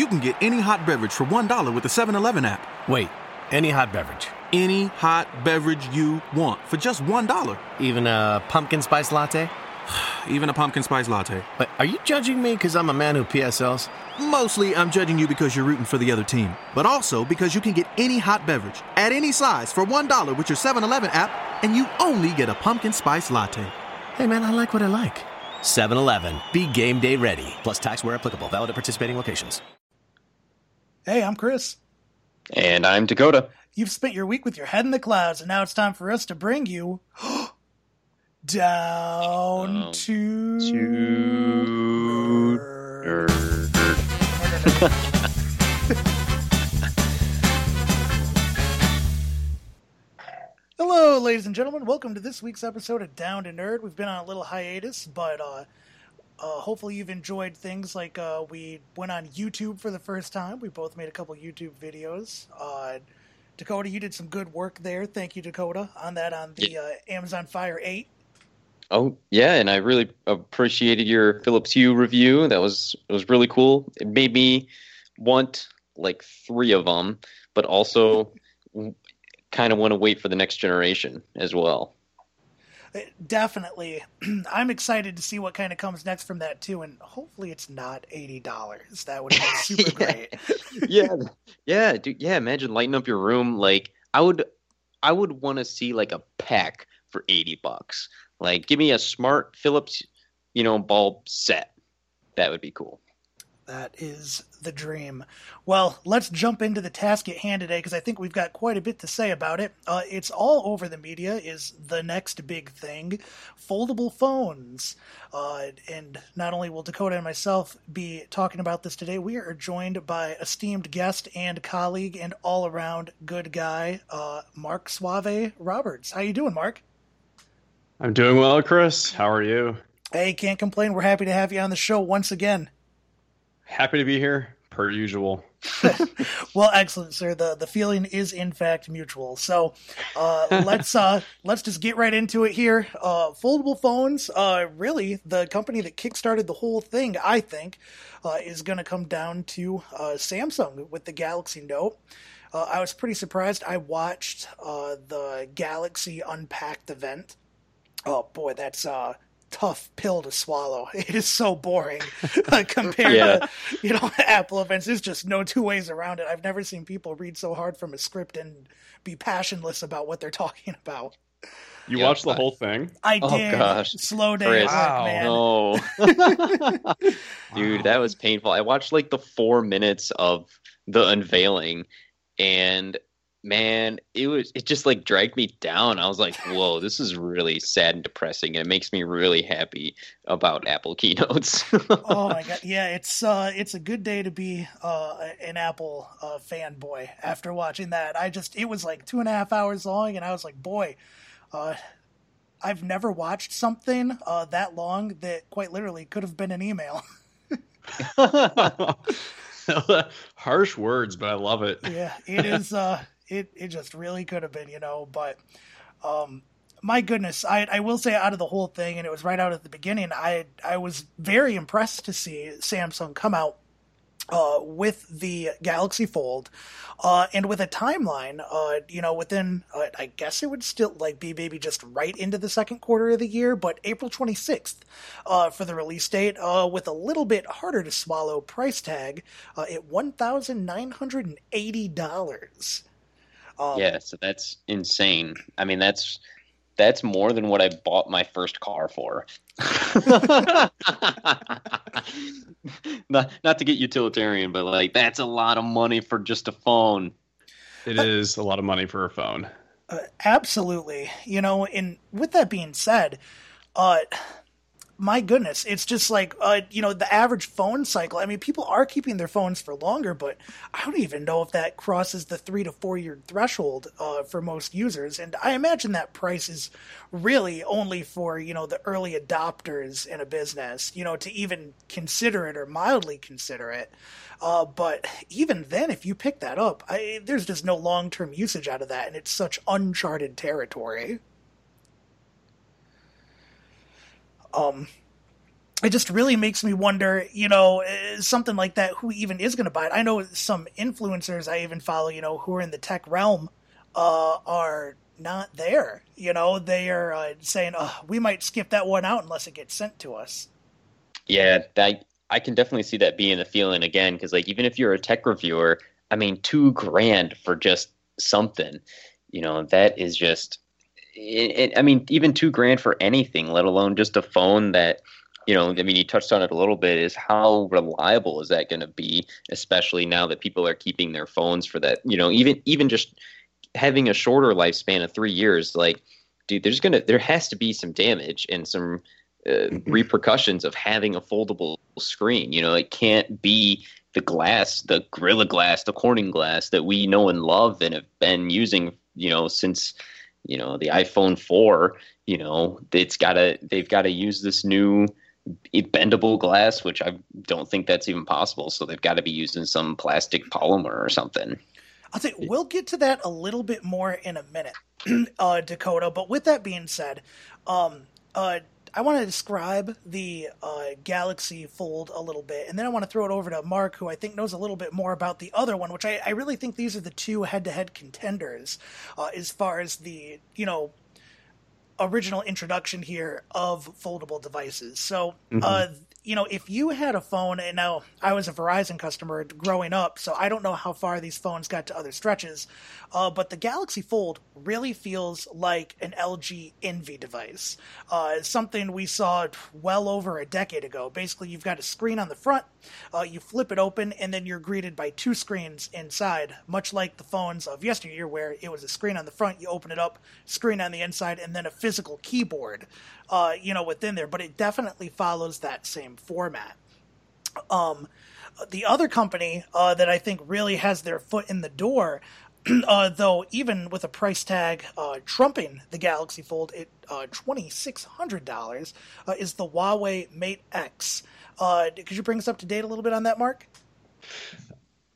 You can get any hot beverage for $1 with the 7-Eleven app. Wait, any hot beverage? Any hot beverage you want for just $1. Even a pumpkin spice latte? Even a pumpkin spice latte. But are you judging me because I'm a man who PSLs? Mostly I'm judging you because you're rooting for the other team, but also because you can get any hot beverage at any size for $1 with your 7-Eleven app, and you only get a pumpkin spice latte. Hey man, I like what I like. 7-Eleven. Be game day ready. Plus tax where applicable. Valid at participating locations. Hey, I'm Chris. And I'm Dakota. You've spent your week with your head in the clouds, and now it's time for us to bring you... Down to Nerd. Hello, ladies and gentlemen. Welcome to this week's episode of Down to Nerd. We've been on a little hiatus, but hopefully you've enjoyed things like we went on YouTube for the first time. We both made a couple YouTube videos. Dakota, you did some good work there. Thank you, Dakota, on the Amazon Fire 8. Oh, yeah, and I really appreciated your Philips Hue review. It was really cool. It made me want, like, 3 of them, but also kind of want to wait for the next generation as well. Definitely. I'm excited to see what kind of comes next from that, too, and hopefully it's not $80. That would be super great. Yeah, dude, yeah, imagine lighting up your room. Like, I would want to see, like, a pack for $80. Like, give me a smart Philips, bulb set. That would be cool. That is the dream. Well, let's jump into the task at hand today because I think we've got quite a bit to say about it. It's all over the media is the next big thing. Foldable phones. And not only will Dakota and myself be talking about this today, we are joined by esteemed guest and colleague and all-around good guy, Marc Suave Roberts. How you doing, Marc? I'm doing well, Chris. How are you? Hey, can't complain. We're happy to have you on the show once again. Happy to be here, per usual. Well, excellent, sir. The feeling is, in fact, mutual. So let's just get right into it here. Foldable phones, really, the company that kickstarted the whole thing, I think, is going to come down to Samsung with the Galaxy Note. I was pretty surprised. I watched the Galaxy Unpacked event. Oh, boy, that's... tough pill to swallow. It is so boring compared to Apple events. There's just no two ways around it. I've never seen people read so hard from a script and be passionless about what they're talking about. You watched the whole thing? I did. Oh, gosh. Slow day. Wow. Work, man. No. Dude, that was painful. I watched like the 4 minutes of the unveiling, and man, it just like dragged me down. I was like, whoa, this is really sad and depressing. It makes me really happy about Apple keynotes. Oh my God. Yeah, it's a good day to be an Apple fanboy after watching that. It was like 2.5 hours long, and I was like, boy, I've never watched something that long that quite literally could have been an email. Harsh words, but I love it. Yeah, it is... It just really could have been, but my goodness, I will say out of the whole thing, and it was right out at the beginning, I was very impressed to see Samsung come out with the Galaxy Fold and with a timeline, within, I guess it would still be maybe just right into the second quarter of the year, but April 26th for the release date with a little bit harder to swallow price tag at $1,980. Yeah, so that's insane. I mean, that's more than what I bought my first car for. Not to get utilitarian, but like that's a lot of money for just a phone. It is a lot of money for a phone. Absolutely. And with that being said, my goodness, it's just like, the average phone cycle. I mean, people are keeping their phones for longer, but I don't even know if that crosses the 3 to 4 year threshold for most users. And I imagine that price is really only for, the early adopters in a business, to even consider it or mildly consider it. But even then, if you pick that up, there's just no long-term usage out of that. And it's such uncharted territory. it just really makes me wonder, you know, something like that, who even is going to buy it? I know some influencers I even follow, you know, who are in the tech realm are not there. You know, they are saying, oh, we might skip that one out unless it gets sent to us. Yeah, that, I can definitely see that being the feeling again, because, like, even if you're a tech reviewer, I mean, $2,000 for just something, you know, that is just I mean, even $2,000 for anything, let alone just a phone that, you know, I mean, you touched on it a little bit, is how reliable is that going to be, especially now that people are keeping their phones for that, you know, even just having a shorter lifespan of 3 years, like, dude, there has to be some damage and some repercussions of having a foldable screen. You know, it can't be the glass, the Gorilla Glass, the Corning glass that we know and love and have been using, you know, since, you know, the iPhone 4, you know, they've got to use this new bendable glass, which I don't think that's even possible. So they've got to be using some plastic polymer or something. I'll say we'll get to that a little bit more in a minute, Dakota. But with that being said, I want to describe the Galaxy Fold a little bit, and then I want to throw it over to Marc, who I think knows a little bit more about the other one, which I really think these are the two head-to-head contenders as far as the, you know, original introduction here of foldable devices. So, you know, if you had a phone, and now I was a Verizon customer growing up, so I don't know how far these phones got to other stretches, but the Galaxy Fold really feels like an LG Envy device, something we saw well over a decade ago. Basically, you've got a screen on the front, you flip it open, and then you're greeted by two screens inside, much like the phones of yesteryear, where it was a screen on the front, you open it up, screen on the inside, and then a physical keyboard, you know, within there. But it definitely follows that same format. The other company that I think really has their foot in the door, though, even with a price tag trumping the Galaxy Fold at $2,600, is the Huawei Mate X. Could you bring us up to date a little bit on that, Marc?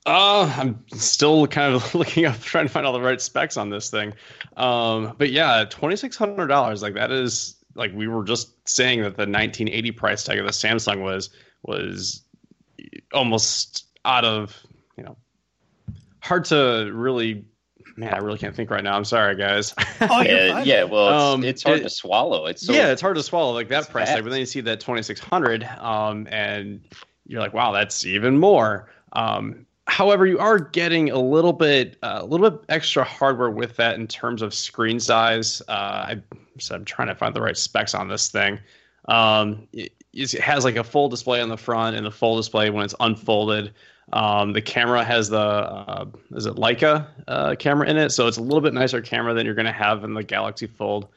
I'm still kind of looking up, trying to find all the right specs on this thing. But yeah, $2,600, like, that is, like, we were just saying that the 1980 price tag of the Samsung was almost out of, you know, hard to really, man, I really can't think right now. I'm sorry, guys. Oh, yeah. Well, it's hard to swallow. It's hard to swallow, like, that price tag. But then you see that $2,600, and you're like, wow, that's even more. However, you are getting a little bit extra hardware with that in terms of screen size. I'm trying to find the right specs on this thing. It has, like, a full display on the front and the full display when it's unfolded. The camera has the Leica camera in it, so it's a little bit nicer camera than you're going to have in the Galaxy Fold.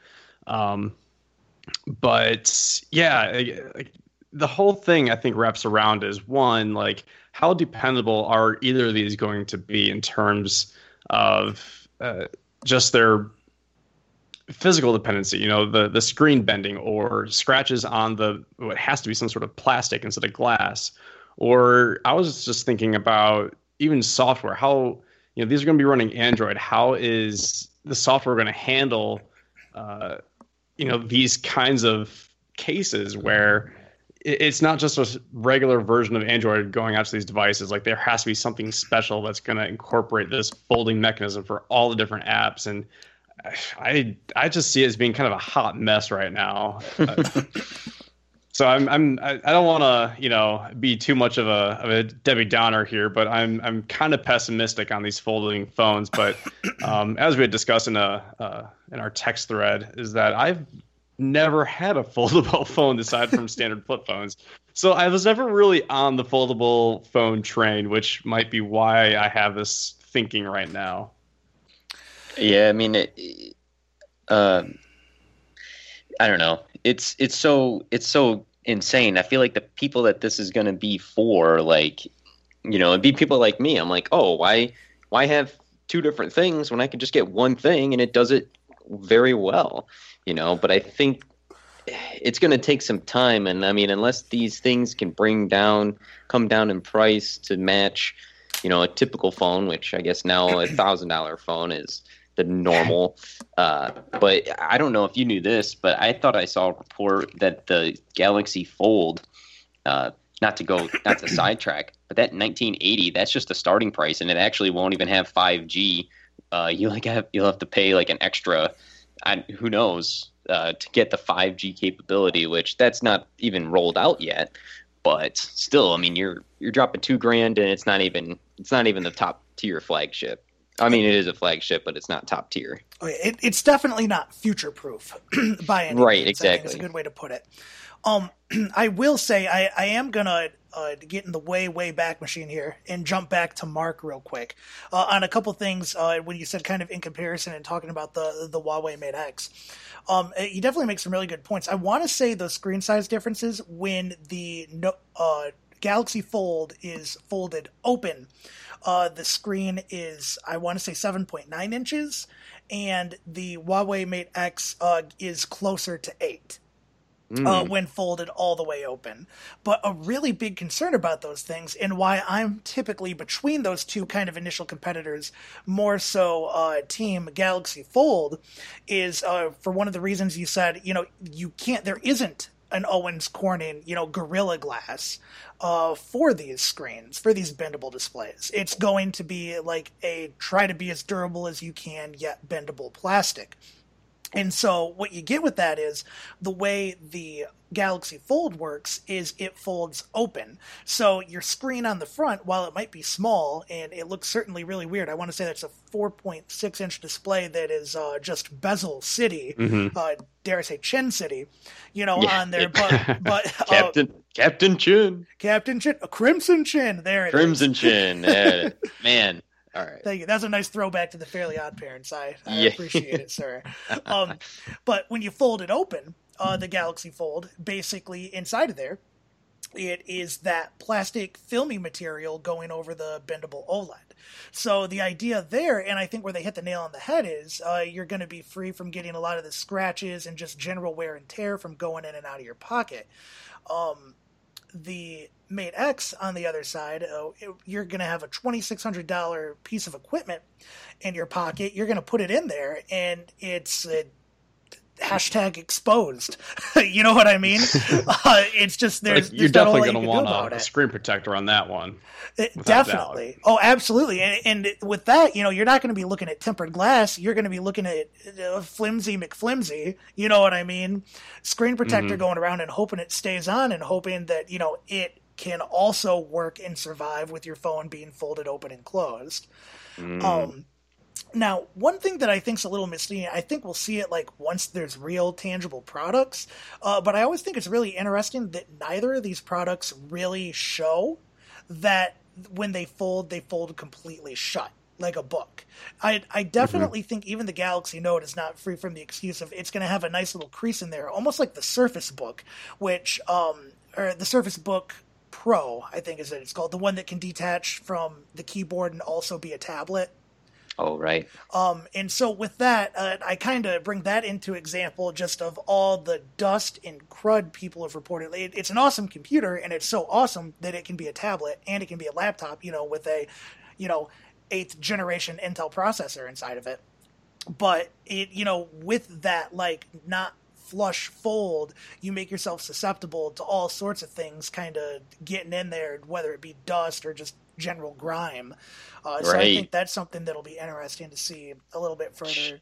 But yeah, the whole thing, I think, wraps around is, one, like, how dependable are either of these going to be in terms of just their physical dependency, you know, the screen bending or scratches on the, it has to be some sort of plastic instead of glass. Or I was just thinking about even software, how, you know, these are going to be running Android. How is the software going to handle, you know, these kinds of cases where it's not just a regular version of Android going out to these devices. Like, there has to be something special that's going to incorporate this folding mechanism for all the different apps. And I just see it as being kind of a hot mess right now. So I don't want to, you know, be too much of a Debbie Downer here, but I'm kind of pessimistic on these folding phones. But as we had discussed in our text thread, is that I've never had a foldable phone aside from standard flip phones. So I was never really on the foldable phone train, which might be why I have this thinking right now. Yeah, I mean, I don't know. It's so insane. I feel like the people that this is going to be for, like, you know, it'd be people like me. I'm like, oh, why have two different things when I could just get one thing and it does it very well, you know? But I think it's going to take some time, and I mean, unless these things can come down in price to match, you know, a typical phone, which I guess now $1,000 phone is the normal. But I don't know if you knew this, but I thought I saw a report that the Galaxy Fold, not to sidetrack, but that $1980, that's just the starting price, and it actually won't even have 5G. You'll have to pay like an extra, who knows, to get the 5G capability, which that's not even rolled out yet. But still, I mean, you're dropping $2,000, and it's not even the top tier flagship. I mean, it is a flagship, but it's not top tier. It's definitely not future proof by any means. Right, exactly. That's a good way to put it. I will say I am gonna get in the way back machine here and jump back to Marc real quick on a couple things when you said kind of in comparison and talking about the Huawei Mate X. You definitely make some really good points. I want to say the screen size differences when the Galaxy Fold is folded open. The screen is, I want to say, 7.9 inches, and the Huawei Mate X is closer to 8. When folded all the way open. But a really big concern about those things, and why I'm typically between those two kind of initial competitors, more so Team Galaxy Fold, is for one of the reasons you said, you can't, there isn't an Owens Corning, Gorilla Glass for these screens, for these bendable displays. It's going to be like try to be as durable as you can, yet bendable plastic. And so what you get with that is the way the Galaxy Fold works is it folds open. So your screen on the front, while it might be small, and it looks certainly really weird, I want to say that's a 4.6-inch display that is just bezel city, dare I say chin city, on there. But Captain Chin, a crimson chin. There it is. Crimson chin, man. All right. Thank you. That's a nice throwback to the Fairly Odd Parents. I appreciate it, sir. But when you fold it open, the Galaxy Fold, basically inside of there, it is that plastic filmy material going over the bendable OLED. So the idea there, and I think where they hit the nail on the head, is you're going to be free from getting a lot of the scratches and just general wear and tear from going in and out of your pocket. The Mate X on the other side, you're going to have a $2,600 piece of equipment in your pocket. You're going to put it in there, and it's #exposed. You know what I mean? It's just there's you're definitely going to want a screen protector on that one. Definitely. Doubt. Oh, absolutely. And with that, you're not going to be looking at tempered glass. You're going to be looking at flimsy McFlimsy. You know what I mean? Screen protector going around and hoping it stays on and hoping that, it can also work and survive with your phone being folded open and closed. Now, one thing that I think is a little misleading, I think we'll see it once there's real tangible products, but I always think it's really interesting that neither of these products really show that when they fold completely shut, like a book. I definitely think even the Galaxy Note is not free from the excuse of it's going to have a nice little crease in there, almost like the Surface Book, or the Surface Book Pro, I think is what it's called, the one that can detach from the keyboard and also be a tablet. Oh, right. And so with that, I kind of bring that into example just of all the dust and crud people have reported. It's an awesome computer, and it's so awesome that it can be a tablet and it can be a laptop, with a, 8th generation Intel processor inside of it. But it, with that, not flush fold, you make yourself susceptible to all sorts of things kind of getting in there, whether it be dust or just general grime. So I think that's something that'll be interesting to see a little bit further,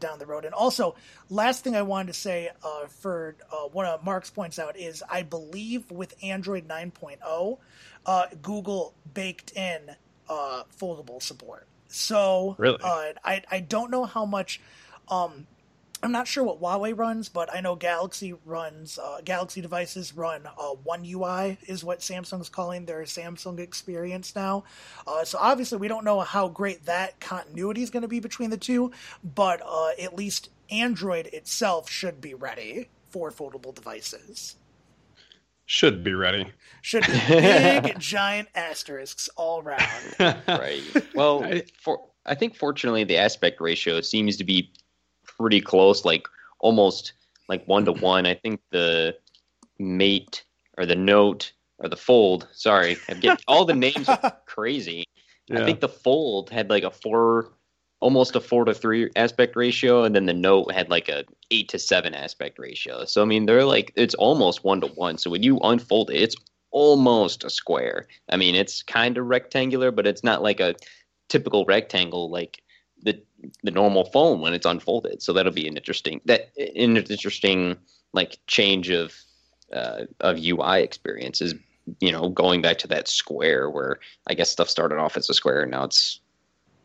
down the road. And also, last thing I wanted to say for one of Mark's points out is I believe with Android 9.0, Google baked in foldable support. So really? I don't know how much I'm not sure what Huawei runs, but I know Galaxy devices run One UI is what Samsung's calling their Samsung experience now. So obviously we don't know how great that continuity is going to be between the two, but at least Android itself should be ready for foldable devices. Should be ready. Should be big, giant asterisks all around. Right. Well, I think fortunately the aspect ratio seems to be pretty close, almost 1-to-1. I think the Mate or the Note or the Fold, sorry, all the names are crazy. Yeah. I think the Fold had a 4 almost a 4:3 aspect ratio, and then the Note had like a 8:7 aspect ratio. So I mean, they're like, it's almost 1:1. So when you unfold it, it's almost a square. I mean, it's kind of rectangular, but it's not like a typical rectangle like the normal phone when it's unfolded. So that'll be an interesting like change of UI experiences. You know, going back to that square where I guess stuff started off as a square and now it's,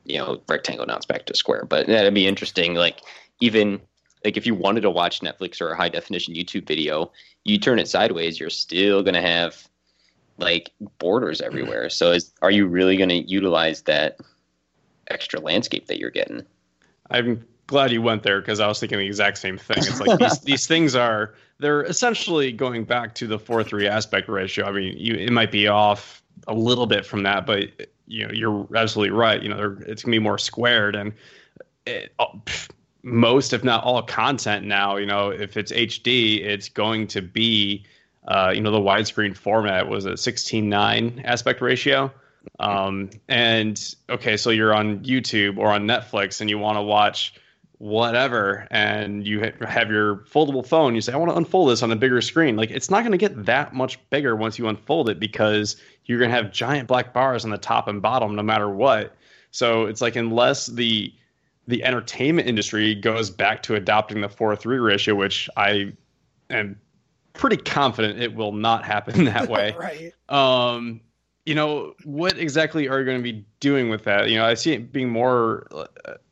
you know, rectangle, now it's back to square. But that'd be interesting. Like, even like if you wanted to watch Netflix or a high definition YouTube video, you turn it sideways, you're still going to have like borders everywhere. So are you really going to utilize that extra landscape that you're getting? I'm glad you went there, because I was thinking the exact same thing. It's like these things are, they're essentially going back to the 4:3 aspect ratio. I mean, it might be off a little bit from that, but you know, you're absolutely right. You know, it's gonna be more squared, and most, if not all, content now, you know, if it's HD, it's going to be, you know, the widescreen format was a 16:9 aspect ratio. And okay, so you're on YouTube or on Netflix and you want to watch whatever, and you have your foldable phone, you say, I want to unfold this on a bigger screen. Like, it's not going to get that much bigger once you unfold it, because you're going to have giant black bars on the top and bottom no matter what. So it's like, unless the entertainment industry goes back to adopting the 4:3 ratio, which I am pretty confident it will not happen that way. Right. You know, what exactly are you going to be doing with that? You know, I see it being more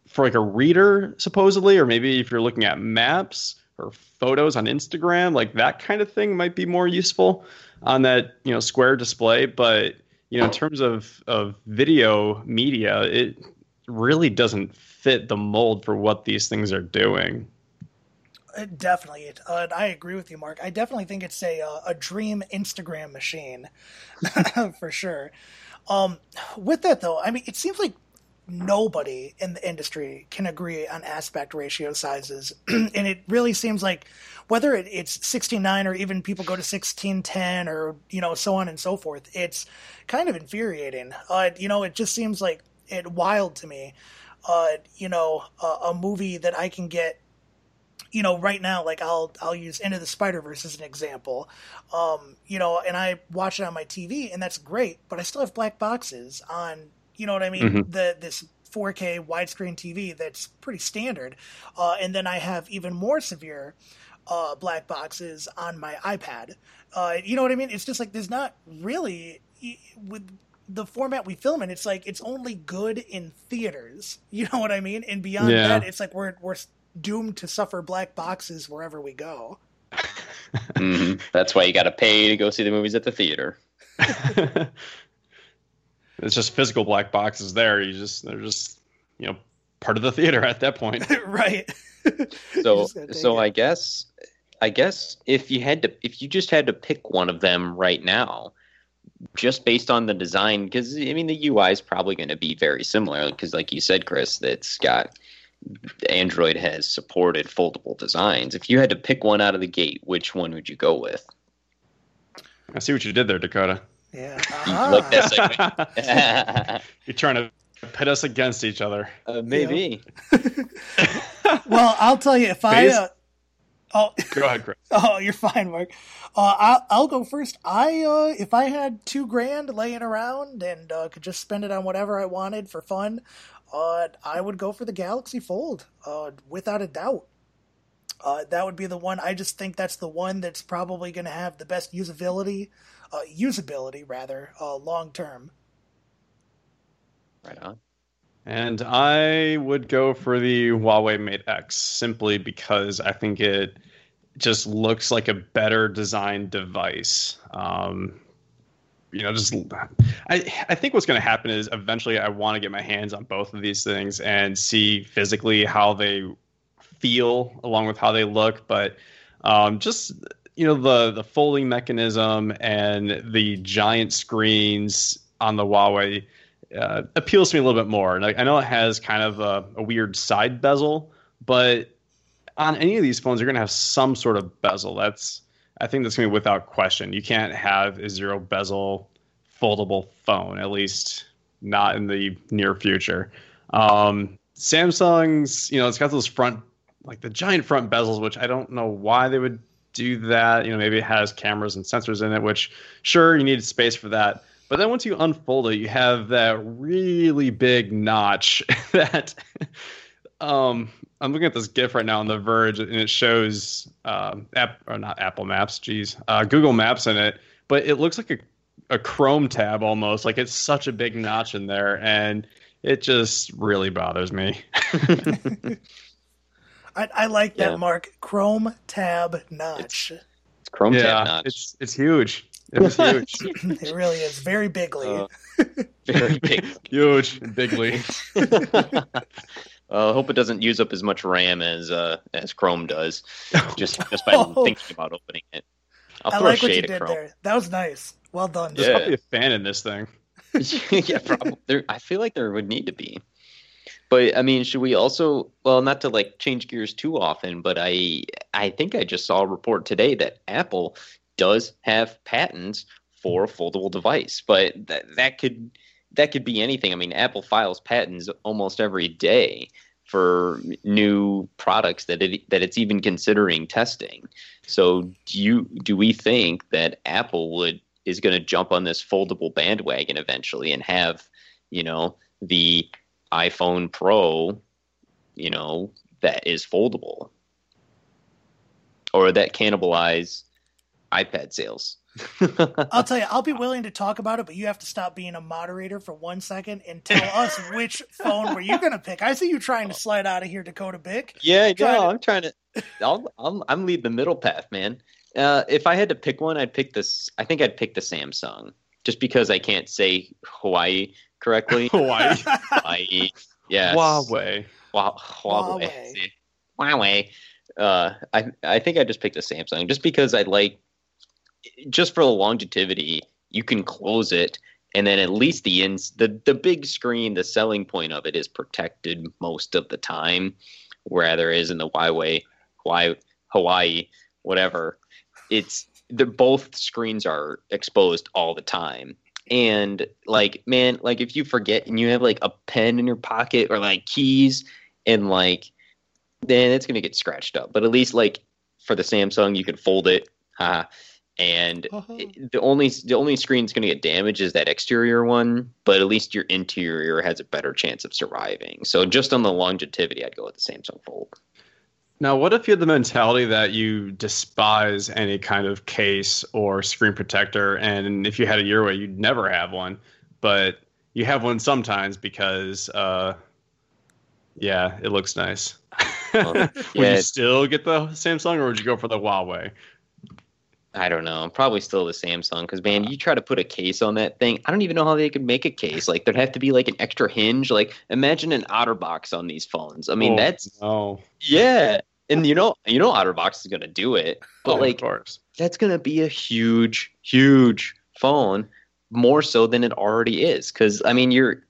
for like a reader, supposedly, or maybe if you're looking at maps or photos on Instagram, like that kind of thing might be more useful on that, you know, square display. But, you know, in terms of video media, it really doesn't fit the mold for what these things are doing. Definitely. I agree with you, Mark. I definitely think it's a dream Instagram machine for sure. With that, though, I mean, it seems like nobody in the industry can agree on aspect ratio sizes. And it really seems like whether it's 16:9 or even people go to 16:10 or, you know, so on and so forth, it's kind of infuriating. You know, it just seems like it wild to me, you know, a movie that I can get, you know, right now, like I'll use Into the Spider Verse as an example, you know, and I watch it on my TV and that's great, but I still have black boxes on, you know what I mean? Mm-hmm. This 4K widescreen TV that's pretty standard. And then I have even more severe black boxes on my iPad. You know what I mean? It's just like, there's not really, with the format we film in, it's like, it's only good in theaters. You know what I mean? And beyond that, it's like we're doomed to suffer black boxes wherever we go. Mm-hmm. That's why you got to pay to go see the movies at the theater. It's just physical black boxes there. They're just, you know, part of the theater at that point. Right. So I guess if you just had to pick one of them right now, just based on the design, because I mean the UI is probably going to be very similar, because like you said, Chris, that's got Android has supported foldable designs. If you had to pick one out of the gate, which one would you go with? I see what you did there, Dakota. Yeah. Uh-huh. You're trying to pit us against each other. Maybe. Yeah. Well, I'll tell you if go ahead, Chris. Oh, you're fine, Mark. I'll go first. If I had $2,000 laying around and could just spend it on whatever I wanted for fun, I would go for the Galaxy Fold, without a doubt. That would be the one. I just think that's the one that's probably going to have the best usability, long term. Right on. And I would go for the Huawei Mate X, simply because I think it just looks like a better designed device. You know, just I think what's going to happen is eventually I want to get my hands on both of these things and see physically how they feel along with how they look. But just, you know, the folding mechanism and the giant screens on the Huawei appeals to me a little bit more. And I know it has kind of a weird side bezel, but on any of these phones, you're going to have some sort of bezel. I think that's going to be without question. You can't have a zero bezel foldable phone, at least not in the near future. Samsung's, you know, it's got those front, like the giant front bezels, which I don't know why they would do that. You know, maybe it has cameras and sensors in it, which sure, you need space for that. But then once you unfold it, you have that really big notch that I'm looking at this GIF right now on The Verge, and it shows Google Maps in it. But it looks like a Chrome tab almost. Like it's such a big notch in there, and it just really bothers me. I like that, yeah. Mark. Chrome tab notch. It's Chrome tab notch. It's huge. It was huge. It really is. Very bigly. Very big. Huge and bigly. I hope it doesn't use up as much RAM as Chrome does, just by thinking about opening it. I like what you did there. That was nice. Well done. There's probably a fan in this thing. Yeah, probably. I feel like there would need to be. But, I mean, should we also – well, not to, like, change gears too often, but I think I just saw a report today that Apple – does have patents for a foldable device, but that could be anything. I mean, Apple files patents almost every day for new products that it's even considering testing. So do we think that Apple is going to jump on this foldable bandwagon eventually and have, you know, the iPhone Pro, you know, that is foldable, or that cannibalize iPad sales? I'll tell you, I'll be willing to talk about it, but you have to stop being a moderator for 1 second and tell us which phone were you going to pick. I see you trying to slide out of here, Dakota Bick. Yeah, I'm trying to. I'm lead the middle path, man. If I had to pick one, I'd pick this. I think I'd pick the Samsung, just because I can't say Hawaii correctly. Hawaii. Yes. Huawei. I think I just picked the Samsung, just because I like. Just for the longevity, you can close it, and then at least the big screen, the selling point of it is protected most of the time, whereas in the Hawaii, whatever. Both screens are exposed all the time. And, like, man, like, if you forget and you have, like, a pen in your pocket or, like, keys, and, like, then it's going to get scratched up. But at least, like, for the Samsung, you can fold it. And the only screen that's going to get damaged is that exterior one, but at least your interior has a better chance of surviving. So just on the longevity, I'd go with the Samsung Fold. Now, what if you had the mentality that you despise any kind of case or screen protector, and if you had it your way, you'd never have one, but you have one sometimes because, it looks nice. Would you still get the Samsung, or would you go for the Huawei? I don't know. Probably still the Samsung, because, man, you try to put a case on that thing. I don't even know how they could make a case. Like, there'd have to be, like, an extra hinge. Like, imagine an OtterBox on these phones. I mean, yeah. And you know, OtterBox is gonna do it. But of course, that's gonna be a huge, huge phone, more so than it already is. Because, I mean, you're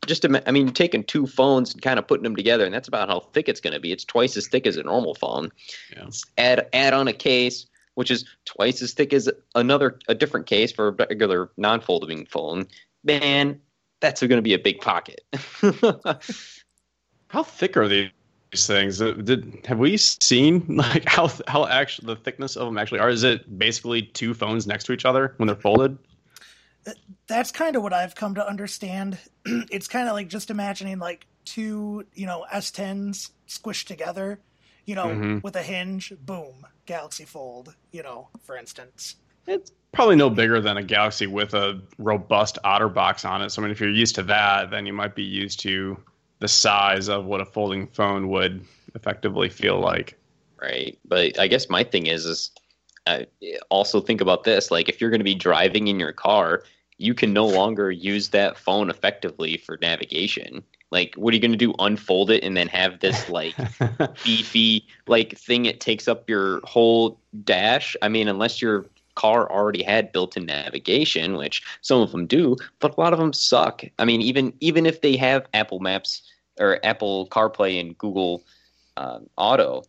taking two phones and kind of putting them together, and that's about how thick it's gonna be. It's twice as thick as a normal phone. Yeah. Add on a case, which is twice as thick as a different case for a regular non-folding phone. Man, that's going to be a big pocket. How thick are these things? Have we seen, like, how actually the thickness of them actually are? Is it basically two phones next to each other when they're folded? That's kind of what I've come to understand. It's kind of like just imagining, like, two, you know, S10s squished together, you know, with a hinge, boom. Galaxy Fold, you know, for instance. It's probably no bigger than a Galaxy with a robust OtterBox on it. So, I mean, if you're used to that, then you might be used to the size of what a folding phone would effectively feel like. Right. But I guess my thing is also think about this. Like, if you're going to be driving in your car, you can no longer use that phone effectively for navigation. Like, what are you going to do, unfold it and then have this, like, beefy, like, thing that takes up your whole dash? I mean, unless your car already had built-in navigation, which some of them do, but a lot of them suck. I mean, even if they have Apple Maps or Apple CarPlay and Google Auto,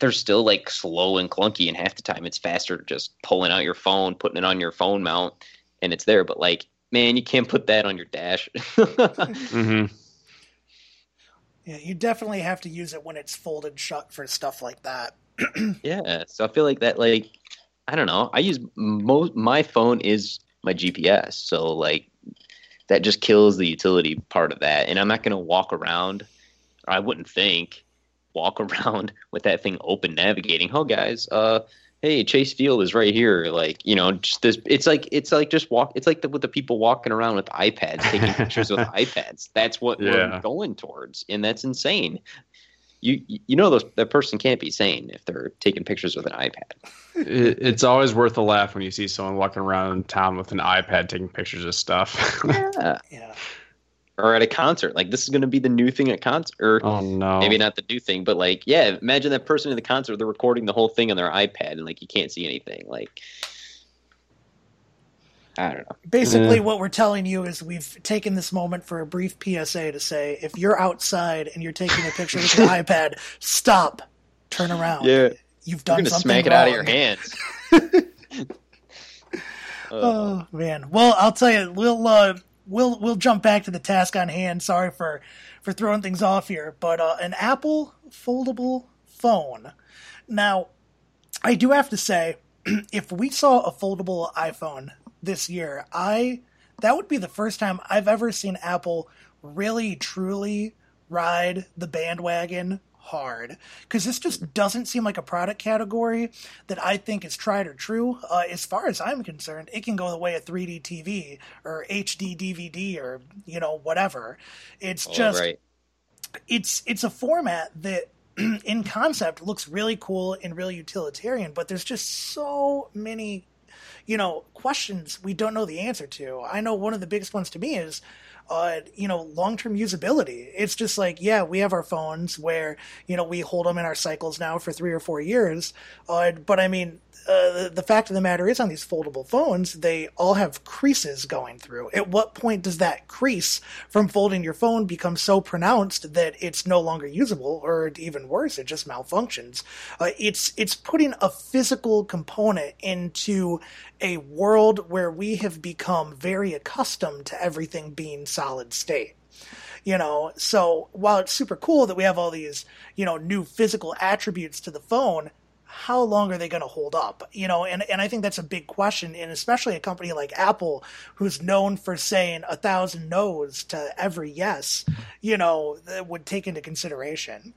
they're still, like, slow and clunky, and half the time it's faster just pulling out your phone, putting it on your phone mount, and it's there. But, like, man, you can't put that on your dash. Yeah, you definitely have to use it when it's folded shut for stuff like that. Yeah, so I feel like that, like, I don't know. I use my phone is my GPS, so like that just kills the utility part of that. And I'm not going to walk around, or I wouldn't think, walk around with that thing open navigating. Oh, guys, hey, Chase Field is right here. Like, you know, just this. It's like just walk. It's like with the people walking around with iPads, taking pictures with iPads. That's what we're going towards, and that's insane. You know that person can't be sane if they're taking pictures with an iPad. It's always worth a laugh when you see someone walking around town with an iPad taking pictures of stuff. Yeah. Or at a concert. Like, this is going to be the new thing at concert. Or oh, no. Maybe not the new thing, but, like, yeah, imagine that person in the concert. They're recording the whole thing on their iPad, and, like, you can't see anything. Like, I don't know. Basically, what we're telling you is we've taken this moment for a brief PSA to say, if you're outside and you're taking a picture with your iPad, stop. Turn around. Yeah. You've done something wrong. You're going to smack it out of your hands. Oh, man. Well, I'll tell you, We'll jump back to the task on hand. Sorry for throwing things off here, but an Apple foldable phone. Now, I do have to say, if we saw a foldable iPhone this year, that would be the first time I've ever seen Apple really truly ride the bandwagon hard, because this just doesn't seem like a product category that I think is tried or true. As far as I'm concerned, it can go the way of 3D TV or HD DVD or, you know, whatever. It's just, it's a format that in concept looks really cool and really utilitarian, but there's just so many, you know, questions we don't know the answer to. I know one of the biggest ones to me is, you know, long-term usability. It's just like, yeah, we have our phones where, you know, we hold them in our cycles now for 3 or 4 years. But I mean, the fact of the matter is, on these foldable phones, they all have creases going through. At what point does that crease from folding your phone become so pronounced that it's no longer usable, or even worse, it just malfunctions? It's putting a physical component into a world where we have become very accustomed to everything being solid state. You know, so while it's super cool that we have all these, you know, new physical attributes to the phone, how long are they going to hold up? You know, and I think that's a big question, and especially a company like Apple, who's known for saying 1,000 no's to every yes, you know, that would take into consideration.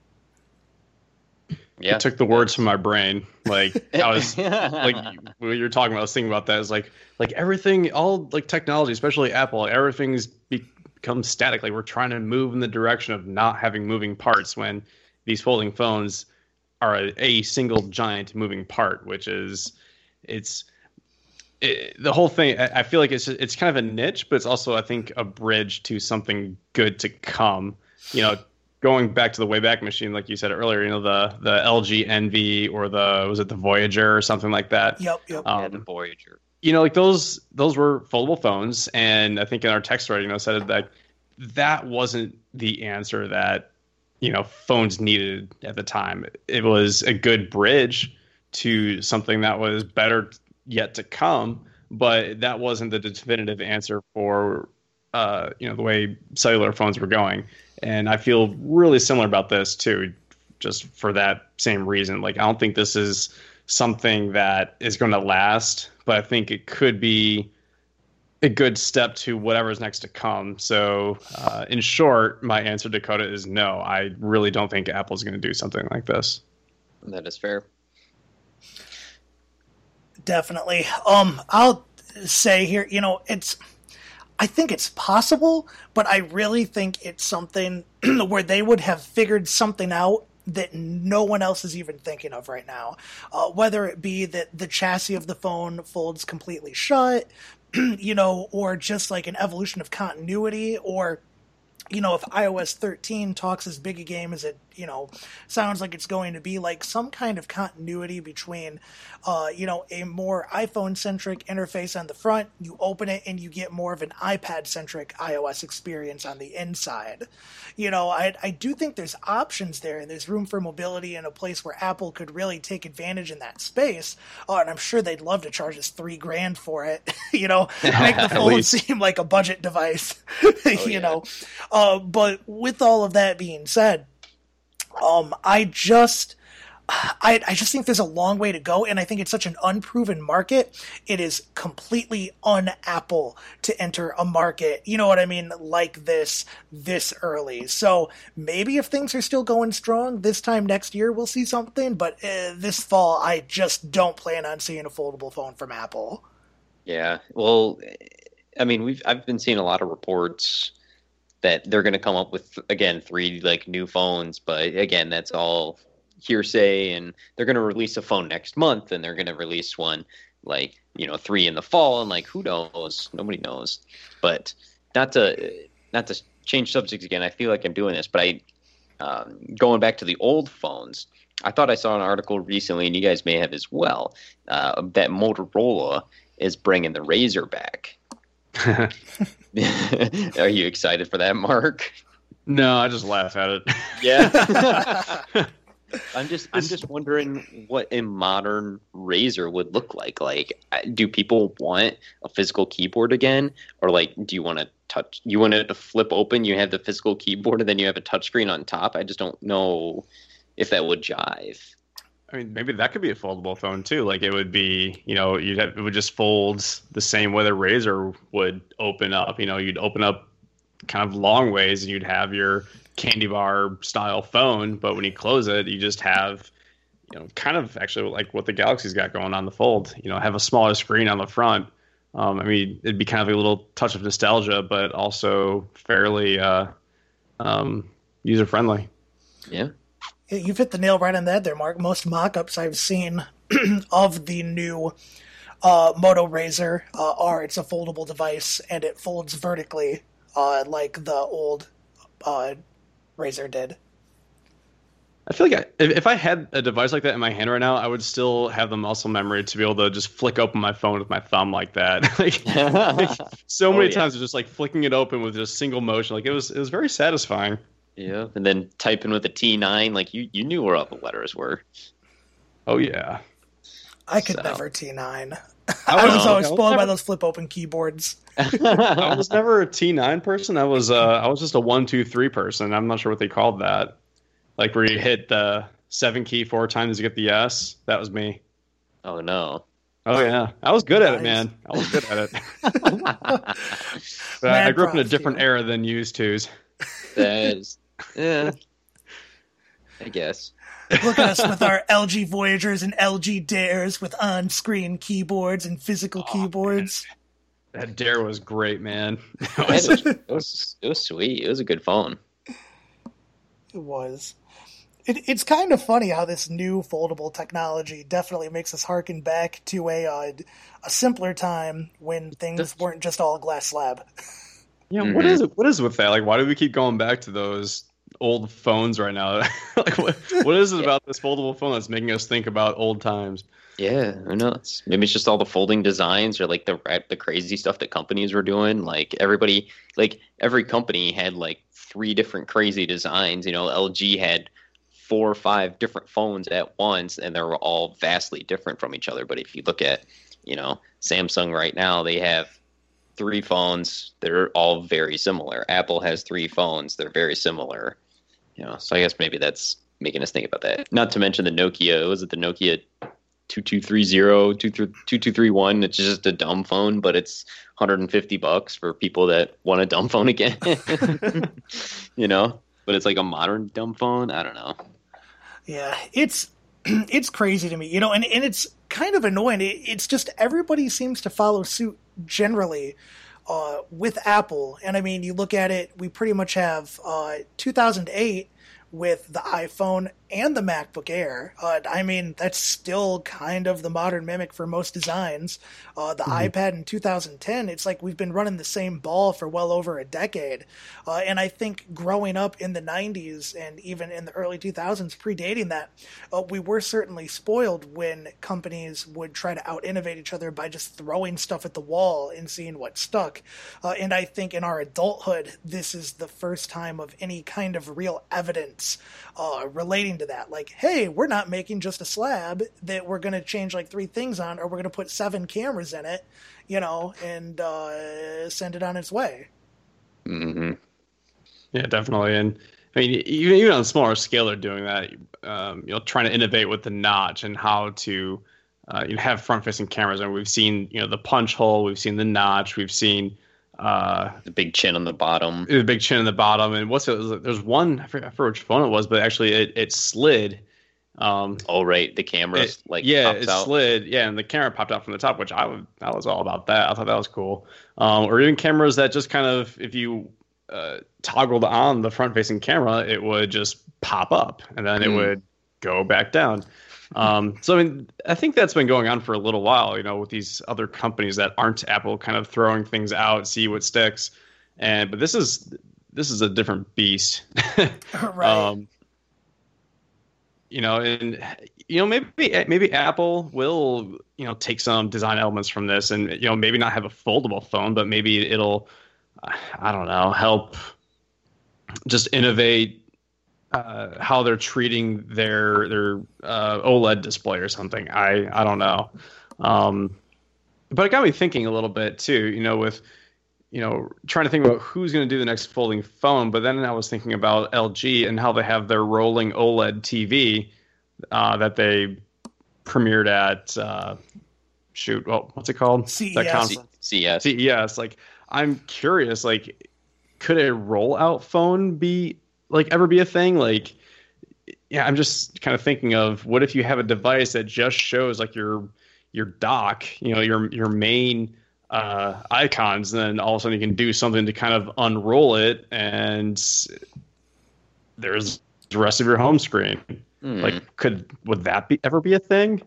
Yeah. It took the words from my brain. Like, I was like, what you're talking about, I was thinking about that. It's like everything, all like technology, especially Apple, everything's become static. Like, we're trying to move in the direction of not having moving parts, when these folding phones are a single giant moving part, which is the whole thing. I feel like it's kind of a niche, but it's also, I think, a bridge to something good to come. You know, going back to the Wayback Machine, like you said earlier, you know, the LG Envy, or was it the Voyager or something like that? Yep. Yeah, the Voyager. You know, like those were foldable phones, and I think in our text thread, you know, said that that wasn't the answer that, you know, phones needed at the time. It was a good bridge to something that was better yet to come, but that wasn't the definitive answer for, you know, the way cellular phones were going. And I feel really similar about this too, just for that same reason. Like, I don't think this is something that is going to last, but I think it could be a good step to whatever's next to come. So in short, my answer, Dakota, is no. I really don't think Apple's going to do something like this. That is fair. Definitely. I'll say here, you know, I think it's possible, but I really think it's something where they would have figured something out that no one else is even thinking of right now. Whether it be that the chassis of the phone folds completely shut, you know, or just like an evolution of continuity, or, you know, if iOS 13 talks as big a game as it, you know, sounds like it's going to be, like some kind of continuity between, you know, a more iPhone-centric interface on the front, you open it and you get more of an iPad-centric iOS experience on the inside. You know, I do think there's options there, and there's room for mobility in a place where Apple could really take advantage in that space. And I'm sure they'd love to charge us $3,000 for it, you know, make the phone seem like a budget device, you know. But with all of that being said, I just think there's a long way to go, and I think it's such an unproven market. It is completely un-Apple to enter a market, you know what I mean, like this early. So maybe if things are still going strong, this time next year we'll see something, but this fall I just don't plan on seeing a foldable phone from Apple. Yeah, well, I mean, I've been seeing a lot of reports that they're going to come up with, again, 3 like new phones, but again, that's all hearsay, and they're going to release a phone next month, and they're going to release one, like, you know, 3 in the fall, and like, who knows? Nobody knows. But not to change subjects again, I feel like I'm doing this, but I going back to the old phones, I thought I saw an article recently, and you guys may have as well, that Motorola is bringing the Razr back. Are you excited for that, Mark? No, I just laugh at it. Yeah. I'm just wondering what a modern Razr would look like. Like, do people want a physical keyboard again, or like, do you want to touch? You want it to flip open? You have the physical keyboard, and then you have a touchscreen on top. I just don't know if that would jive. I mean, maybe that could be a foldable phone too. Like, it would be, you know, it would just fold the same way the Razr would open up. You know, you'd open up kind of long ways, and you'd have your candy bar style phone, but when you close it, you just have, you know, kind of actually like what the Galaxy's got going on the Fold. You know, have a smaller screen on the front. I mean, it'd be kind of a little touch of nostalgia, but also fairly user friendly. Yeah. You've hit the nail right on the head there, Mark. Most mock-ups I've seen of the new Moto Razr are it's a foldable device, and it folds vertically like the old Razr did. I feel like if I had a device like that in my hand right now, I would still have the muscle memory to be able to just flick open my phone with my thumb like that. Times just like flicking it open with just single motion. Like, it was very satisfying. Yeah, and then typing with a T9, like you knew where all the letters were. Oh yeah, I could never T9. I was always spoiled by those flip open keyboards. I was never a T9 person. I was just a 1, 2, 3 person. I'm not sure what they called that. Like, where you hit the 7 key 4 times to get the S. That was me. Oh no. Oh yeah, I was good at it, man. I was good at it. I grew up in a different era than used tos. That is, yeah. I guess. Look at us with our LG Voyagers and LG Dares with on-screen keyboards and physical keyboards. Man. That Dare was great, man. It was sweet. It was a good phone. It was. It's kind of funny how this new foldable technology definitely makes us harken back to a simpler time when things weren't just all glass slab. Yeah, mm-hmm. What is with that? Like, why do we keep going back to those old phones right now? Like, what is it about this foldable phone that's making us think about old times? Yeah, who knows? Maybe it's just all the folding designs, or like the crazy stuff that companies were doing. Like, every company had like 3 different crazy designs. You know, LG had 4 or 5 different phones at once, and they were all vastly different from each other. But if you look at, you know, Samsung right now, they have 3 phones, they're all very similar. Apple has 3 phones, they're very similar. You know, so I guess maybe that's making us think about that. Not to mention the Nokia. Was it the Nokia 2230, 2231? It's just a dumb phone, but it's $150 for people that want a dumb phone again. You know, but it's like a modern dumb phone. I don't know. Yeah, it's crazy to me. You know, and it's kind of annoying. It's just everybody seems to follow suit generally with Apple. And I mean, you look at it, we pretty much have 2008 with the iPhone and the MacBook Air. I mean, that's still kind of the modern mimic for most designs. The iPad in 2010, it's like we've been running the same ball for well over a decade. And I think growing up in the 90s and even in the early 2000s, predating that, we were certainly spoiled when companies would try to out-innovate each other by just throwing stuff at the wall and seeing what stuck. And I think in our adulthood, this is the first time of any kind of real evidence relating to that. Like, hey, we're not making just a slab that we're going to change like 3 things on, or we're going to put 7 cameras in it, you know, and send it on its way. Mm-hmm. Yeah, definitely. And I mean, even on a smaller scale, they're doing that. Trying to innovate with the notch and how to have front-facing cameras. And we've seen, the punch hole, we've seen the notch, we've seen the big chin on the bottom. The big chin on the bottom. And there's one, I forget which phone it was, but actually it slid. Right, the camera's slid. Yeah, and the camera popped out from the top, which I was all about that. I thought that was cool. Or even cameras that just kind of, if you toggled on the front-facing camera, it would just pop up, and then it would go back down. So I mean, I think that's been going on for a little while, with these other companies that aren't Apple, kind of throwing things out, see what sticks. But this is a different beast. Right. Maybe Apple will, take some design elements from this and, maybe not have a foldable phone, but maybe it'll, I don't know, help just innovate how they're treating their OLED display or something. I don't know. But it got me thinking a little bit too, trying to think about who's going to do the next folding phone. But then I was thinking about LG and how they have their rolling OLED TV that they premiered at, what's it called? CES. CES. I'm curious, could a rollout phone be, ever be a thing? I'm just kind of thinking of what if you have a device that just shows, your dock, your main icons, and then all of a sudden you can do something to kind of unroll it, and there's the rest of your home screen. Would that ever be a thing?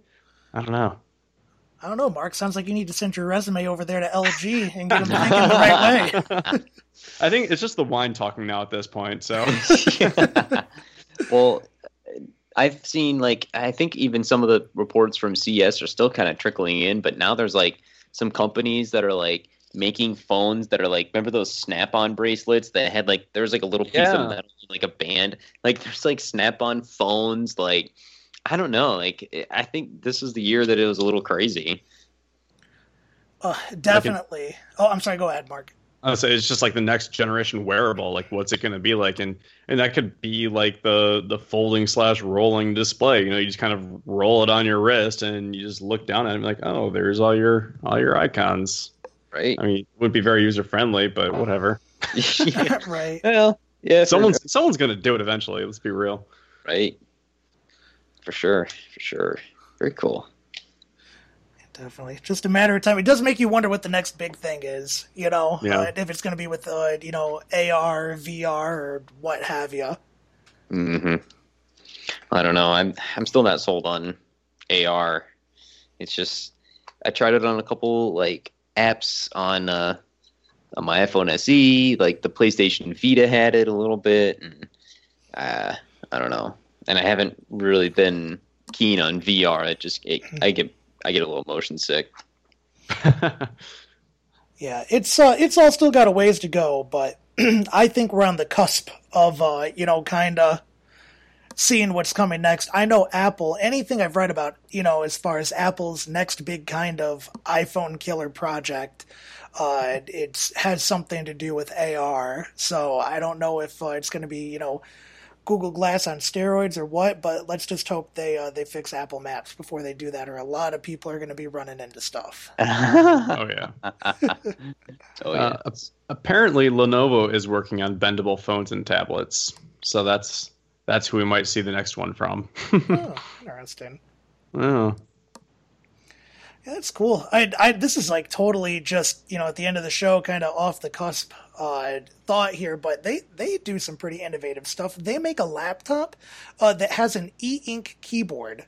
I don't know, Marc. Sounds like you need to send your resume over there to LG and get them thinking the right way. I think it's just the wine talking now at this point. So, Well, I've seen I think even some of the reports from CES are still kind of trickling in, but now there's some companies that are making phones that are remember those Snap-on bracelets that had there's a little piece of metal, a band, there's Snap-on phones, I don't know. I think this is the year that it was a little crazy. Definitely. I'm sorry. Go ahead, Marc. I would say it's just the next generation wearable. What's it going to be like? And that could be the folding / rolling display. You just kind of roll it on your wrist and you just look down at it and be oh, there's all your icons. Right. I mean, it would be very user friendly, but whatever. Yeah. Right. Well, yeah. Someone's going to do it eventually. Let's be real. Right. For sure. Very cool. Definitely. Just a matter of time. It does make you wonder what the next big thing is, if it's going to be with, AR, VR, or what have you. Mm-hmm. I don't know. I'm still not sold on AR. It's just, I tried it on a couple, apps on my iPhone SE, the PlayStation Vita had it a little bit, and I don't know. And I haven't really been keen on VR. I get a little motion sick. Yeah, it's all still got a ways to go, but I think we're on the cusp of kind of seeing what's coming next. I know Apple. Anything I've read about, as far as Apple's next big kind of iPhone killer project, it has something to do with AR. So I don't know if it's going to be Google Glass on steroids or what, but let's just hope they fix Apple Maps before they do that, or a lot of people are going to be running into stuff. Oh, yeah. Apparently, Lenovo is working on bendable phones and tablets, so that's who we might see the next one from. Oh, interesting. Oh. Yeah, that's cool. This is totally just, at the end of the show, kind of off the cusp thought here, but they do some pretty innovative stuff. They make a laptop that has an e-ink keyboard.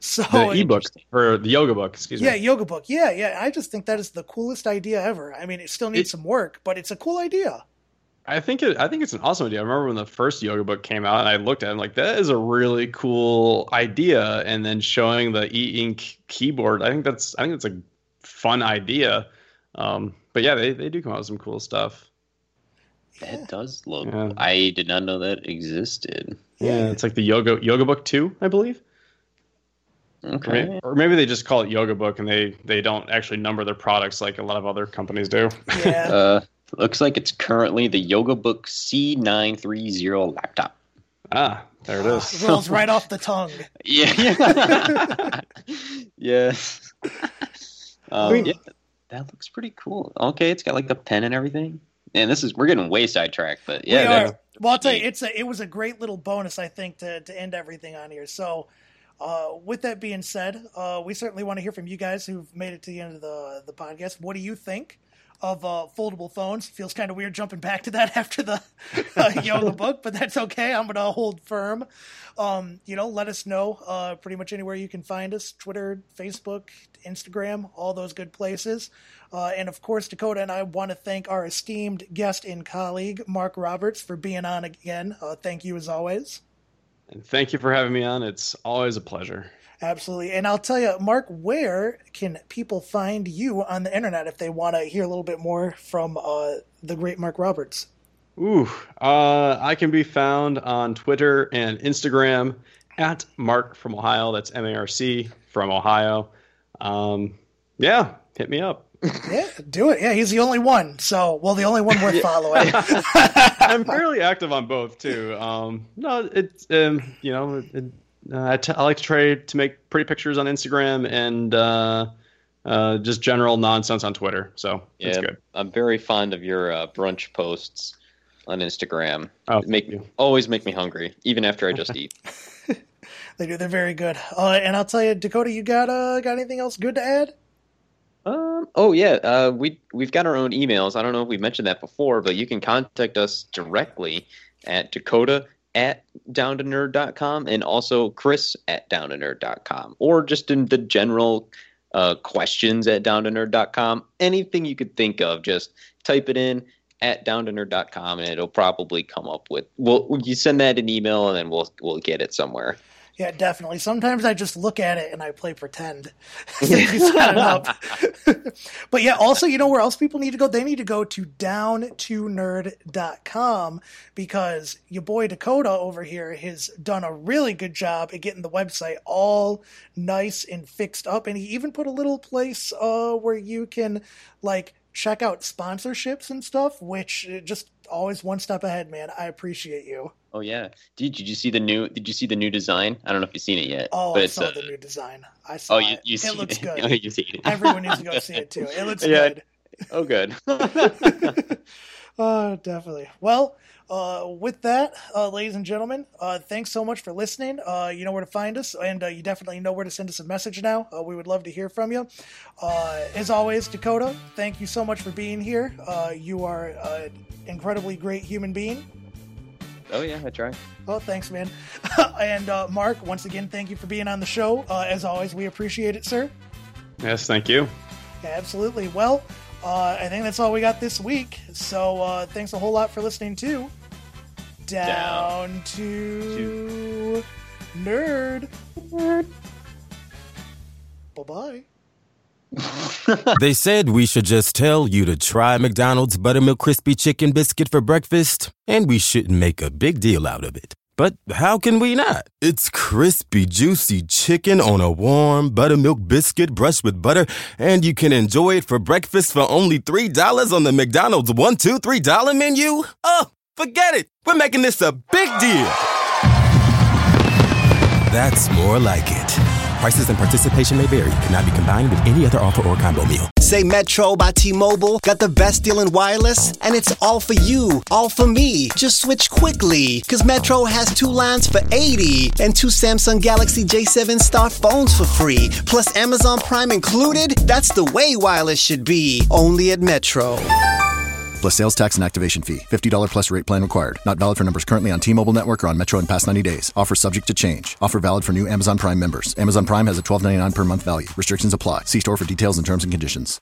So the e-book, or the Yoga Book, excuse me. Yeah, Yoga Book. Yeah. I just think that is the coolest idea ever. I mean, it still needs some work, but it's a cool idea. I think it's an awesome idea. I remember when the first Yoga Book came out and I looked at it, I'm that is a really cool idea. And then showing the e-ink keyboard, I think that's a fun idea. But yeah, they do come out with some cool stuff. Yeah. That does look cool. I did not know that existed. Yeah, it's the Yoga Book 2, I believe. Okay. Or maybe they just call it Yoga Book and they don't actually number their products like a lot of other companies do. Yeah. Looks like it's currently the Yoga Book C930 laptop. Ah, there it is. Rolls right off the tongue. Yeah. Yes. Yeah, that looks pretty cool. Okay, it's got like the pen and everything. And this is, we're getting way sidetracked, but yeah. We are. Well, I'll tell you, it was a great little bonus, I think, to end everything on here. So, with that being said, we certainly want to hear from you guys who've made it to the end of the podcast. What do you think of foldable phones? Feels kind of weird jumping back to that after the Yoga Book, but that's okay. I'm going to hold firm. Let us know pretty much anywhere you can find us: Twitter, Facebook, Instagram, all those good places. And of course, Dakota and I want to thank our esteemed guest and colleague, Marc Roberts, for being on again. Thank you as always. And thank you for having me on. It's always a pleasure. Absolutely. And I'll tell you, Marc, where can people find you on the internet if they want to hear a little bit more from the great Marc Roberts? Ooh, I can be found on Twitter and Instagram at Marc from Ohio. That's M-A-R-C from Ohio. Yeah, hit me up. Yeah, do it. Yeah, he's the only one. So, the only one worth following. I'm fairly active on both too. I like to try to make pretty pictures on Instagram and just general nonsense on Twitter. So yeah, it's good. I'm very fond of your brunch posts on Instagram. Oh, always make me hungry, even after I just eat. They do. They're very good. And I'll tell you, Dakota, you got anything else good to add? We've got our own emails. I don't know if we mentioned that before, but you can contact us directly at Dakota@downtonerd.com and also Chris@downtonerd.com, or just in the general questions@downtonerd.com. Anything you could think of, just type it in at downtonerd.com and it'll probably come up with. Well, you send that an email and then we'll get it somewhere. Yeah, definitely. Sometimes I just look at it and I play pretend. But yeah, also, you know where else people need to go? They need to go to downtonerd.com, because your boy Dakota over here has done a really good job at getting the website all nice and fixed up. And he even put a little place where you can check out sponsorships and stuff, which just always one step ahead, man. I appreciate you. Oh yeah, did you see the new? Did you see the new design? I don't know if you've seen it yet. Oh, but I saw the new design. I saw. Oh, you see it? It looks good. Oh, you see it. Everyone needs to go see it too. It looks good. Oh, good. Oh, definitely. Well, with that, ladies and gentlemen, thanks so much for listening. You know where to find us, and you definitely know where to send us a message now. We would love to hear from you. As always, Dakota, thank you so much for being here. You are an incredibly great human being. Oh, yeah, I try. Oh, thanks, man. And Marc, once again, thank you for being on the show. As always, we appreciate it, sir. Yes, thank you. Yeah, absolutely. Well, I think that's all we got this week. So thanks a whole lot for listening to Down to Nerd. Bye-bye. They said we should just tell you to try McDonald's Buttermilk Crispy Chicken Biscuit for breakfast, and we shouldn't make a big deal out of it. But how can we not? It's crispy, juicy chicken on a warm buttermilk biscuit brushed with butter, and you can enjoy it for breakfast for only $3 on the McDonald's $1, $2, $3 menu? Oh, forget it! We're making this a big deal! That's more like it. Prices and participation may vary. Cannot be combined with any other offer or combo meal. Say Metro by T-Mobile. Got the best deal in wireless, and it's all for you, all for me. Just switch quickly, because Metro has 2 lines for $80 and 2 Samsung Galaxy J7 Star phones for free, plus Amazon Prime included. That's the way wireless should be, only at Metro. Plus sales tax and activation fee. $50 plus rate plan required. Not valid for numbers currently on T-Mobile network or on Metro in past 90 days. Offer subject to change. Offer valid for new Amazon Prime members. Amazon Prime has a $12.99 per month value. Restrictions apply. See store for details and terms and conditions.